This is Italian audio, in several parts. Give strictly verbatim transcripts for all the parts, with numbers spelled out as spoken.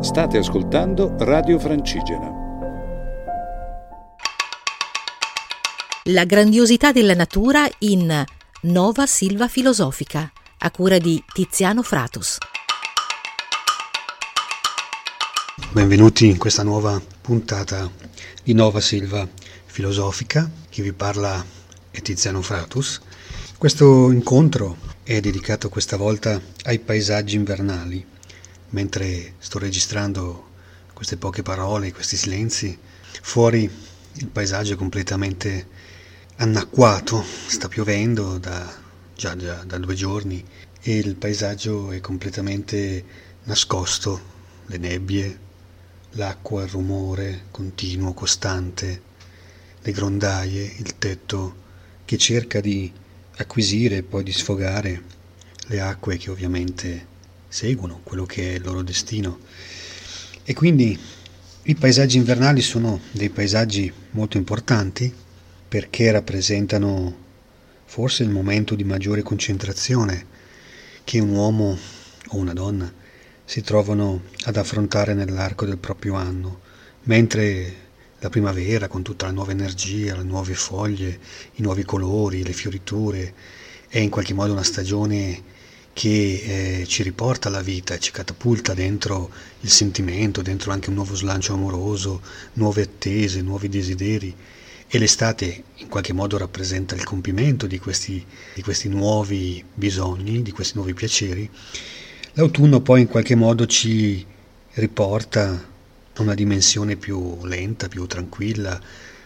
State ascoltando Radio Francigena. La grandiosità della natura in Nova Silva Filosofica, a cura di Tiziano Fratus. Benvenuti in questa nuova puntata di Nova Silva Filosofica. Chi vi parla è Tiziano Fratus. Questo incontro è dedicato questa volta ai paesaggi invernali. Mentre sto registrando queste poche parole, questi silenzi, fuori il paesaggio è completamente annacquato, sta piovendo da, già, già da due giorni e il paesaggio è completamente nascosto, le nebbie, l'acqua, il rumore continuo, costante, le grondaie, il tetto che cerca di acquisire e poi di sfogare, le acque che ovviamente seguono quello che è il loro destino. E quindi i paesaggi invernali sono dei paesaggi molto importanti, perché rappresentano forse il momento di maggiore concentrazione che un uomo o una donna si trovano ad affrontare nell'arco del proprio anno, mentre la primavera, con tutta la nuova energia, le nuove foglie, i nuovi colori, le fioriture, è in qualche modo una stagione che eh, ci riporta alla vita, ci catapulta dentro il sentimento, dentro anche un nuovo slancio amoroso, nuove attese, nuovi desideri. E l'estate in qualche modo rappresenta il compimento di questi, di questi nuovi bisogni, di questi nuovi piaceri. L'autunno poi in qualche modo ci riporta a una dimensione più lenta, più tranquilla,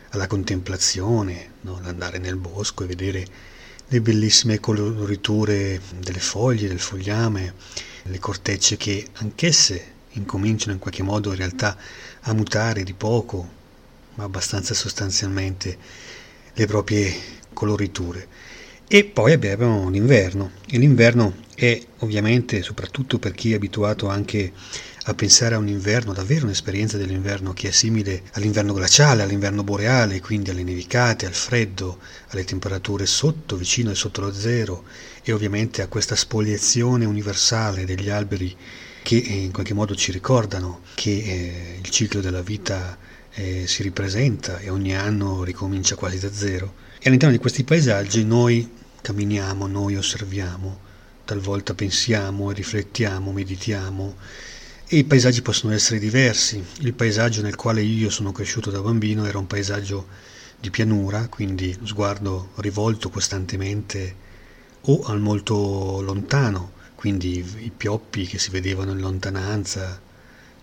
alla contemplazione, no? Andare nel bosco e vedere le bellissime coloriture delle foglie, del fogliame, le cortecce che anch'esse incominciano in qualche modo in realtà a mutare di poco, ma abbastanza sostanzialmente, le proprie coloriture. E poi abbiamo l'inverno, e l'inverno è ovviamente, soprattutto per chi è abituato anche a pensare a un inverno, davvero un'esperienza dell'inverno che è simile all'inverno glaciale, all'inverno boreale, quindi alle nevicate, al freddo, alle temperature sotto, vicino e sotto lo zero, e ovviamente a questa spoliazione universale degli alberi che in qualche modo ci ricordano che eh, il ciclo della vita Eh, si ripresenta e ogni anno ricomincia quasi da zero. E all'interno di questi paesaggi noi camminiamo, noi osserviamo, talvolta pensiamo e riflettiamo, meditiamo, e i paesaggi possono essere diversi. Il paesaggio nel quale io sono cresciuto da bambino era un paesaggio di pianura, quindi sguardo rivolto costantemente o al molto lontano, quindi i pioppi che si vedevano in lontananza,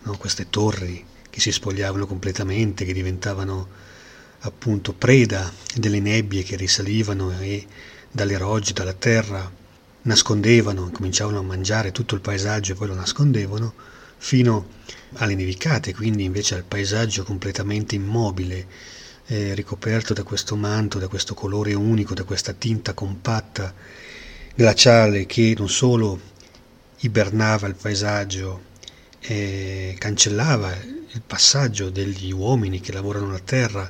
no? Queste torri che si spogliavano completamente, che diventavano appunto preda delle nebbie che risalivano e dalle rogge, dalla terra, nascondevano, cominciavano a mangiare tutto il paesaggio e poi lo nascondevano, fino alle nevicate, quindi invece al paesaggio completamente immobile, eh, ricoperto da questo manto, da questo colore unico, da questa tinta compatta glaciale che non solo ibernava il paesaggio, eh, cancellava il passaggio degli uomini che lavorano la terra,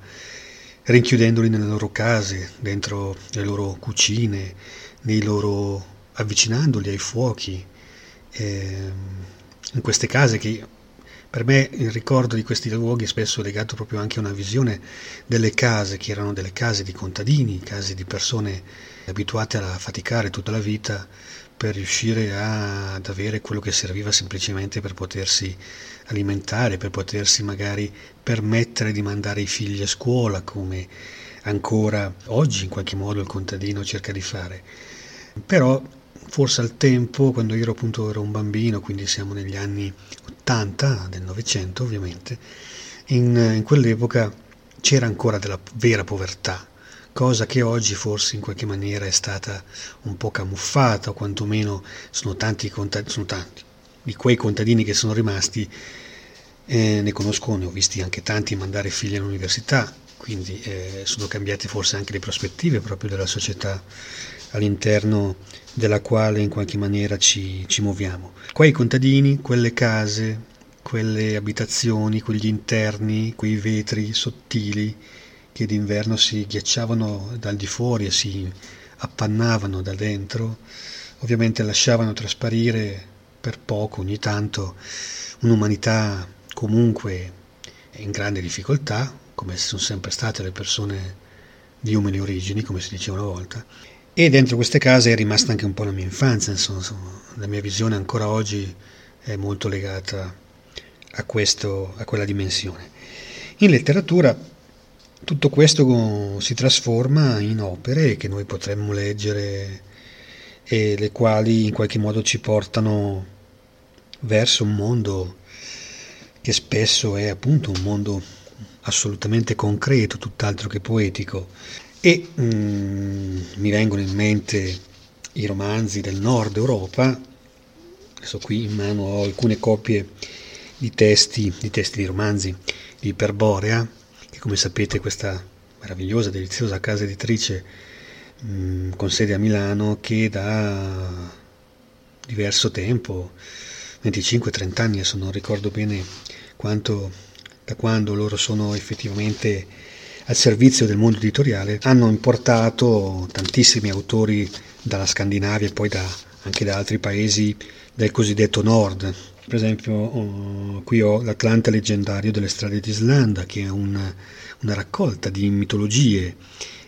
rinchiudendoli nelle loro case, dentro le loro cucine, nei loro, avvicinandoli ai fuochi, eh, in queste case che per me il ricordo di questi luoghi è spesso legato proprio anche a una visione delle case, che erano delle case di contadini, case di persone abituate a faticare tutta la vita per riuscire a, ad avere quello che serviva semplicemente per potersi alimentare, per potersi magari permettere di mandare i figli a scuola, come ancora oggi in qualche modo il contadino cerca di fare. Però forse al tempo, quando io appunto ero un bambino, quindi siamo negli anni ottanta del Novecento ovviamente, in, in quell'epoca c'era ancora della vera povertà, cosa che oggi forse in qualche maniera è stata un po' camuffata, o quantomeno sono tanti, contad- sono tanti di quei contadini che sono rimasti, eh, ne conosco, ne ho visti anche tanti mandare figli all'università, quindi eh, sono cambiate forse anche le prospettive proprio della società all'interno della quale in qualche maniera ci, ci muoviamo. Quei contadini, quelle case, quelle abitazioni, quegli interni, quei vetri sottili che d'inverno si ghiacciavano dal di fuori e si appannavano da dentro, ovviamente lasciavano trasparire per poco ogni tanto un'umanità comunque in grande difficoltà, come sono sempre state le persone di umili origini, come si diceva una volta, e dentro queste case è rimasta anche un po' la mia infanzia, insomma, insomma la mia visione ancora oggi è molto legata a, questo, a quella dimensione. In letteratura tutto questo si trasforma in opere che noi potremmo leggere e le quali in qualche modo ci portano verso un mondo che spesso è appunto un mondo assolutamente concreto, tutt'altro che poetico. E mm, mi vengono in mente i romanzi del Nord Europa. Adesso qui in mano ho alcune copie di testi di testi di romanzi di Iperborea, che come sapete questa meravigliosa, deliziosa casa editrice mm, con sede a Milano, che da diverso tempo, venticinque trenta anni, adesso non ricordo bene quanto, da quando loro sono effettivamente al servizio del mondo editoriale, hanno importato tantissimi autori dalla Scandinavia e poi da, anche da altri paesi del cosiddetto nord. Per esempio oh, qui ho l'Atlante leggendario delle strade d'Islanda, che è una, una raccolta di mitologie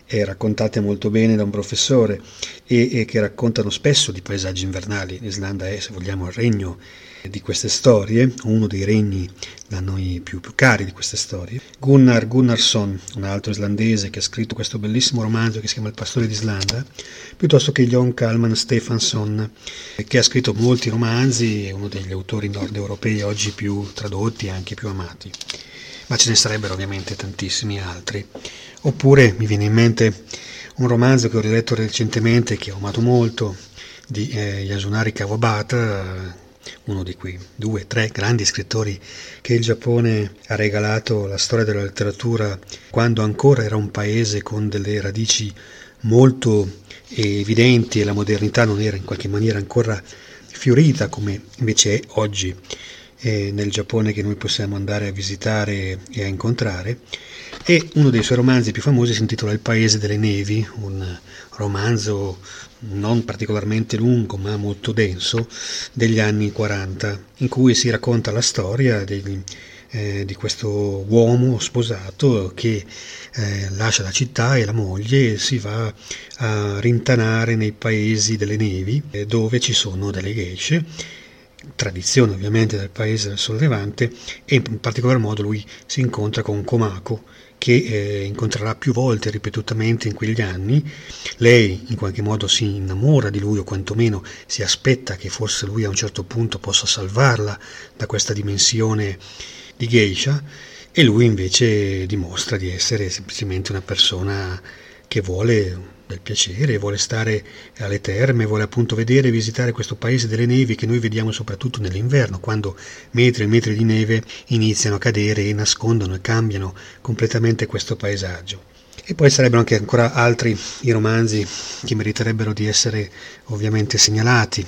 eh, raccontate molto bene da un professore e, e che raccontano spesso di paesaggi invernali. L'Islanda è, se vogliamo, il regno di queste storie, uno dei regni da noi più, più cari di queste storie. Gunnar Gunnarsson, un altro islandese che ha scritto questo bellissimo romanzo che si chiama Il pastore di Islanda, piuttosto che Jon Kalman Stefansson, che ha scritto molti romanzi, è uno degli autori nord europei oggi più tradotti e anche più amati, ma ce ne sarebbero ovviamente tantissimi altri. Oppure mi viene in mente un romanzo che ho riletto recentemente, che ho amato molto, di eh, Yasunari Kawabata, uno di quei due, tre grandi scrittori che il Giappone ha regalato la storia della letteratura quando ancora era un paese con delle radici molto evidenti e la modernità non era in qualche maniera ancora fiorita come invece è oggi eh, nel Giappone che noi possiamo andare a visitare e a incontrare. E uno dei suoi romanzi più famosi si intitola Il Paese delle Nevi, un romanzo non particolarmente lungo ma molto denso degli anni quaranta, in cui si racconta la storia degli, eh, di questo uomo sposato che eh, lascia la città e la moglie e si va a rintanare nei paesi delle nevi eh, dove ci sono delle geishe, tradizione ovviamente del paese del Sol Levante, e in particolar modo lui si incontra con Komako, che eh, incontrerà più volte ripetutamente in quegli anni. Lei in qualche modo si innamora di lui, o quantomeno si aspetta che forse lui a un certo punto possa salvarla da questa dimensione di geisha, e lui invece dimostra di essere semplicemente una persona che vuole del piacere, vuole stare alle terme, vuole appunto vedere e visitare questo paese delle nevi che noi vediamo soprattutto nell'inverno, quando metri e metri di neve iniziano a cadere e nascondono e cambiano completamente questo paesaggio. E poi sarebbero anche ancora altri i romanzi che meriterebbero di essere ovviamente segnalati.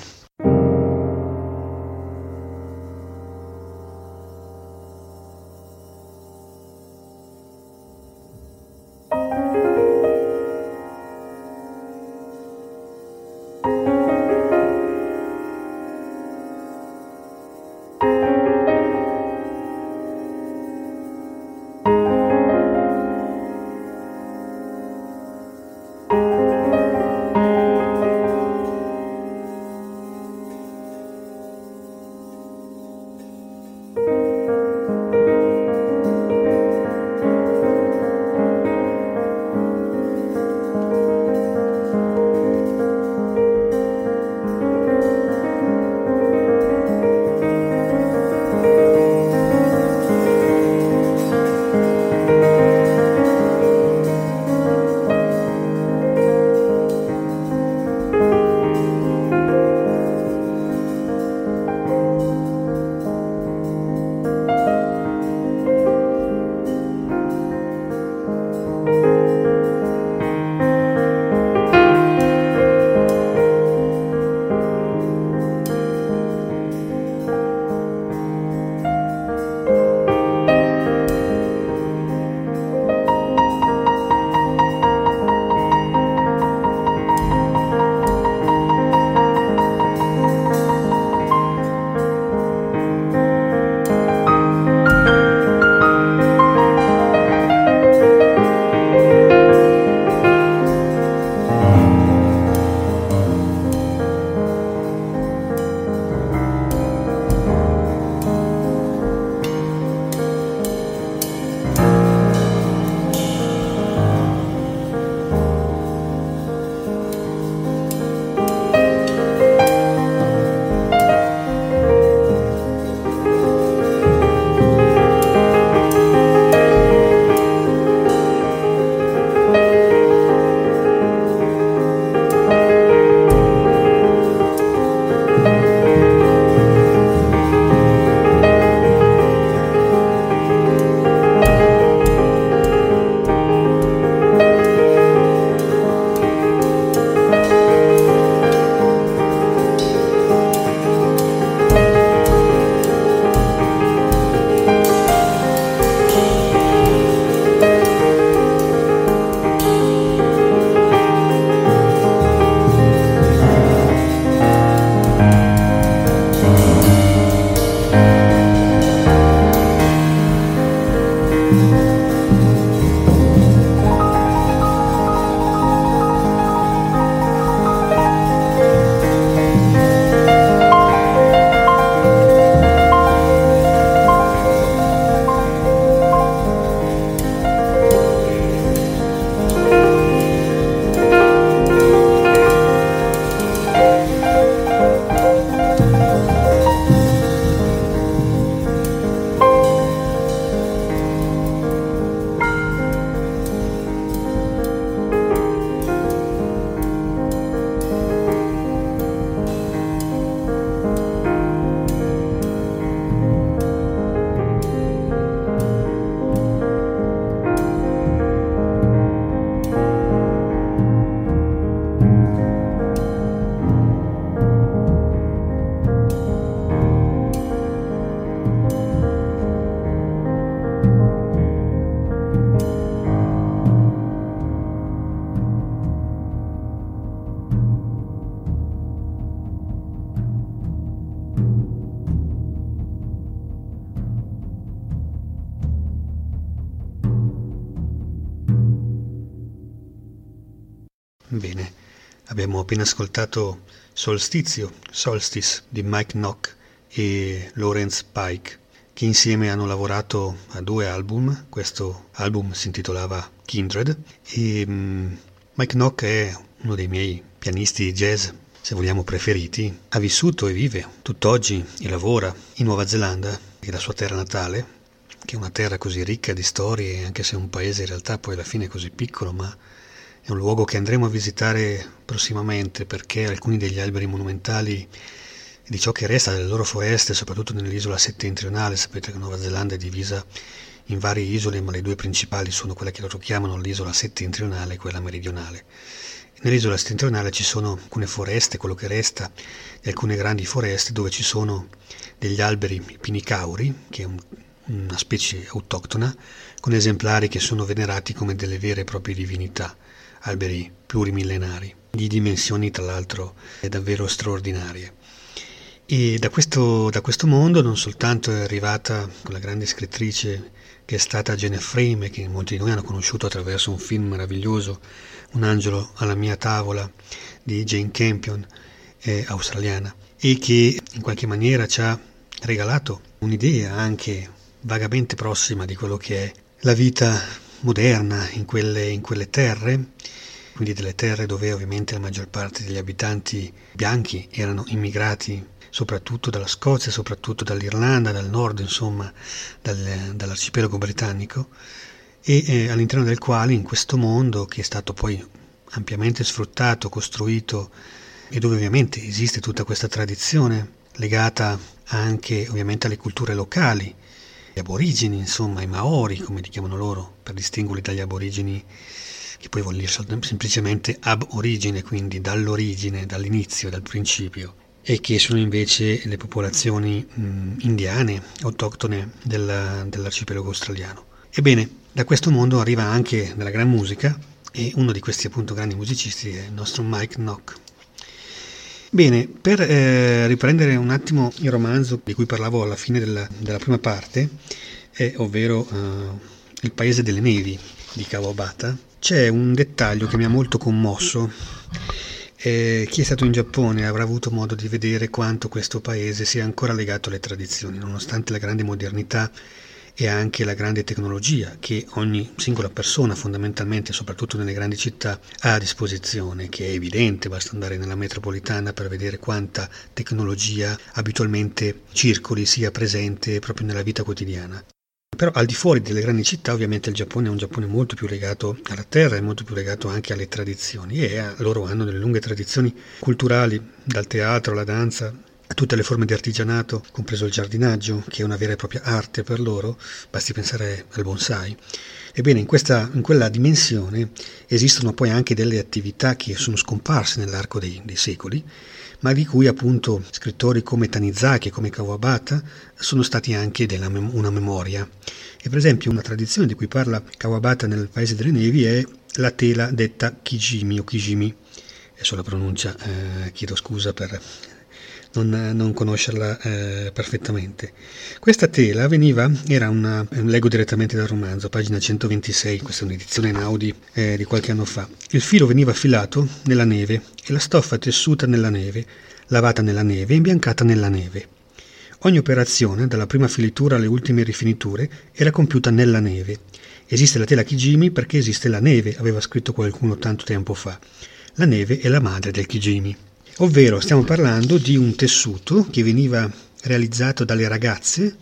Bene, abbiamo appena ascoltato Solstizio, Solstice di Mike Nock e Lawrence Pike, che insieme hanno lavorato a due album. Questo album si intitolava Kindred e um, Mike Nock è uno dei miei pianisti jazz, se vogliamo, preferiti. Ha vissuto e vive tutt'oggi e lavora in Nuova Zelanda, che è la sua terra natale, che è una terra così ricca di storie, anche se è un paese in realtà poi alla fine così piccolo, ma è un luogo che andremo a visitare prossimamente, perché alcuni degli alberi monumentali di ciò che resta delle loro foreste, soprattutto nell'isola settentrionale, sapete che Nuova Zelanda è divisa in varie isole, ma le due principali sono quella che loro chiamano l'isola settentrionale e quella meridionale. Nell'isola settentrionale ci sono alcune foreste, quello che resta di alcune grandi foreste, dove ci sono degli alberi, i pinicauri, che è un una specie autoctona, con esemplari che sono venerati come delle vere e proprie divinità, alberi plurimillenari, di dimensioni tra l'altro davvero straordinarie. E da questo, da questo mondo non soltanto è arrivata quella grande scrittrice che è stata Janet Frame, che molti di noi hanno conosciuto attraverso un film meraviglioso, Un angelo alla mia tavola, di Jane Campion, eh, australiana, e che in qualche maniera ci ha regalato un'idea anche vagamente prossima di quello che è la vita moderna in quelle, in quelle terre, quindi delle terre dove ovviamente la maggior parte degli abitanti bianchi erano immigrati soprattutto dalla Scozia, soprattutto dall'Irlanda, dal nord, insomma, dal, dall'arcipelago britannico, e eh, all'interno del quale, in questo mondo che è stato poi ampiamente sfruttato, costruito, e dove ovviamente esiste tutta questa tradizione legata anche ovviamente alle culture locali, gli aborigeni, insomma, i maori, come li chiamano loro, per distinguerli dagli aborigeni, che poi vuol dire semplicemente ab origine, quindi dall'origine, dall'inizio, dal principio, e che sono invece le popolazioni mh, indiane, autoctone del, dell'arcipelago australiano. Ebbene, da questo mondo arriva anche della gran musica, e uno di questi appunto grandi musicisti è il nostro Mike Nock. Bene, per eh, riprendere un attimo il romanzo di cui parlavo alla fine della, della prima parte, eh, ovvero eh, Il Paese delle Nevi di Kawabata, c'è un dettaglio che mi ha molto commosso. Eh, chi è stato in Giappone avrà avuto modo di vedere quanto questo paese sia ancora legato alle tradizioni, nonostante la grande modernità e anche la grande tecnologia che ogni singola persona, fondamentalmente, soprattutto nelle grandi città, ha a disposizione, che è evidente, basta andare nella metropolitana per vedere quanta tecnologia abitualmente circoli sia presente proprio nella vita quotidiana. Però al di fuori delle grandi città, ovviamente il Giappone è un Giappone molto più legato alla terra, è molto più legato anche alle tradizioni, e a, loro hanno delle lunghe tradizioni culturali, dal teatro alla danza, a tutte le forme di artigianato, compreso il giardinaggio, che è una vera e propria arte per loro, basti pensare al bonsai. Ebbene, in, questa, in quella dimensione esistono poi anche delle attività che sono scomparse nell'arco dei, dei secoli, ma di cui appunto scrittori come Tanizaki e come Kawabata sono stati anche della mem- una memoria. E per esempio una tradizione di cui parla Kawabata nel Paese delle Nevi è la tela detta Chijimi o Chijimi, adesso la pronuncia, eh, chiedo scusa per non, non conoscerla eh, perfettamente. Questa tela veniva, era una, leggo direttamente dal romanzo, pagina centoventisei, questa è un'edizione in Audi eh, di qualche anno fa. Il filo veniva filato nella neve e la stoffa tessuta nella neve, lavata nella neve e imbiancata nella neve. Ogni operazione, dalla prima filitura alle ultime rifiniture, era compiuta nella neve. Esiste la tela Chijimi perché esiste la neve, aveva scritto qualcuno tanto tempo fa. La neve è la madre del Chijimi. Ovvero stiamo parlando di un tessuto che veniva realizzato dalle ragazze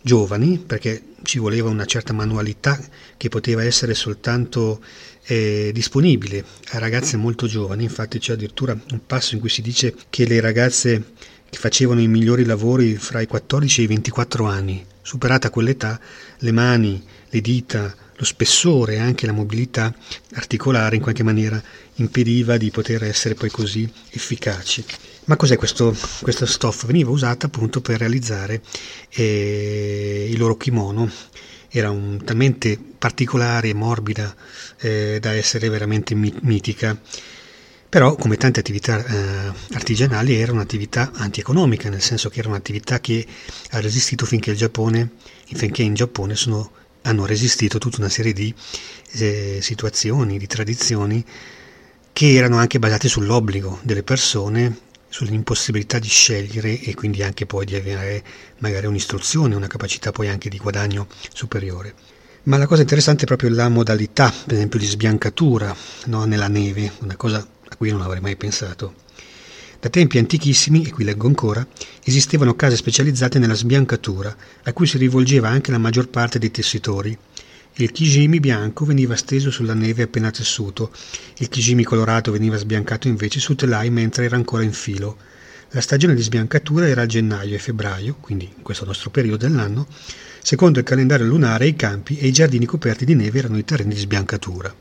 giovani, perché ci voleva una certa manualità che poteva essere soltanto eh, disponibile a ragazze molto giovani. Infatti c'è addirittura un passo in cui si dice che le ragazze che facevano i migliori lavori fra i quattordici e i ventiquattro anni, superata quell'età, le mani, le dita, lo spessore e anche la mobilità articolare in qualche maniera impediva di poter essere poi così efficaci. Ma cos'è questo, questa stoffa? Veniva usata appunto per realizzare eh, il loro kimono. Era un, talmente particolare e morbida eh, da essere veramente mitica. Però, come tante attività eh, artigianali, era un'attività antieconomica, nel senso che era un'attività che ha resistito finché il Giappone, finché in Giappone sono hanno resistito tutta una serie di eh, situazioni, di tradizioni che erano anche basate sull'obbligo delle persone, sull'impossibilità di scegliere e quindi anche poi di avere magari un'istruzione, una capacità poi anche di guadagno superiore. Ma la cosa interessante è proprio la modalità, per esempio, di sbiancatura, no, nella neve, una cosa a cui io non avrei mai pensato. Da tempi antichissimi, e qui leggo ancora, esistevano case specializzate nella sbiancatura, a cui si rivolgeva anche la maggior parte dei tessitori. Il chijimi bianco veniva steso sulla neve appena tessuto, il chijimi colorato veniva sbiancato invece su telai mentre era ancora in filo. La stagione di sbiancatura era a gennaio e febbraio, quindi in questo nostro periodo dell'anno. Secondo il calendario lunare, i campi e i giardini coperti di neve erano i terreni di sbiancatura.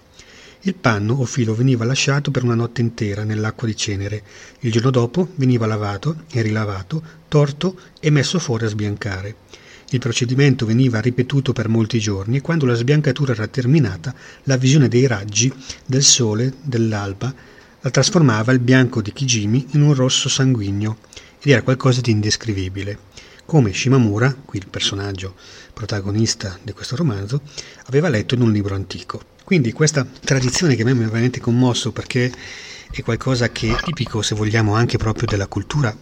Il panno o filo veniva lasciato per una notte intera nell'acqua di cenere. Il giorno dopo veniva lavato e rilavato, torto e messo fuori a sbiancare. Il procedimento veniva ripetuto per molti giorni e quando la sbiancatura era terminata, la visione dei raggi del sole dell'alba la trasformava il bianco di chijimi in un rosso sanguigno ed era qualcosa di indescrivibile. Come Shimamura, qui il personaggio protagonista di questo romanzo, aveva letto in un libro antico. Quindi questa tradizione che a me mi ha veramente commosso, perché è qualcosa che è tipico, se vogliamo, anche proprio della cultura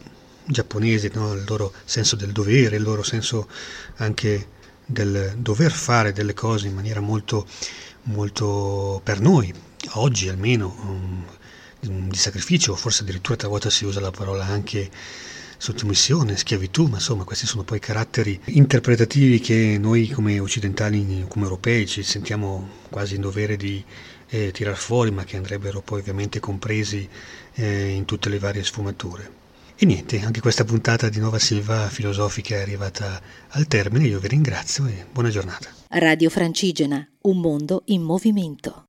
giapponese, no? Il loro senso del dovere, il loro senso anche del dover fare delle cose in maniera molto, molto per noi, oggi almeno, um, di sacrificio, forse addirittura talvolta si usa la parola anche sottomissione, schiavitù, ma insomma questi sono poi caratteri interpretativi che noi come occidentali, come europei, ci sentiamo quasi in dovere di eh, tirar fuori, ma che andrebbero poi ovviamente compresi eh, in tutte le varie sfumature. E niente, anche questa puntata di Nova Silva Filosofica è arrivata al termine, io vi ringrazio e buona giornata. Radio Francigena, un mondo in movimento.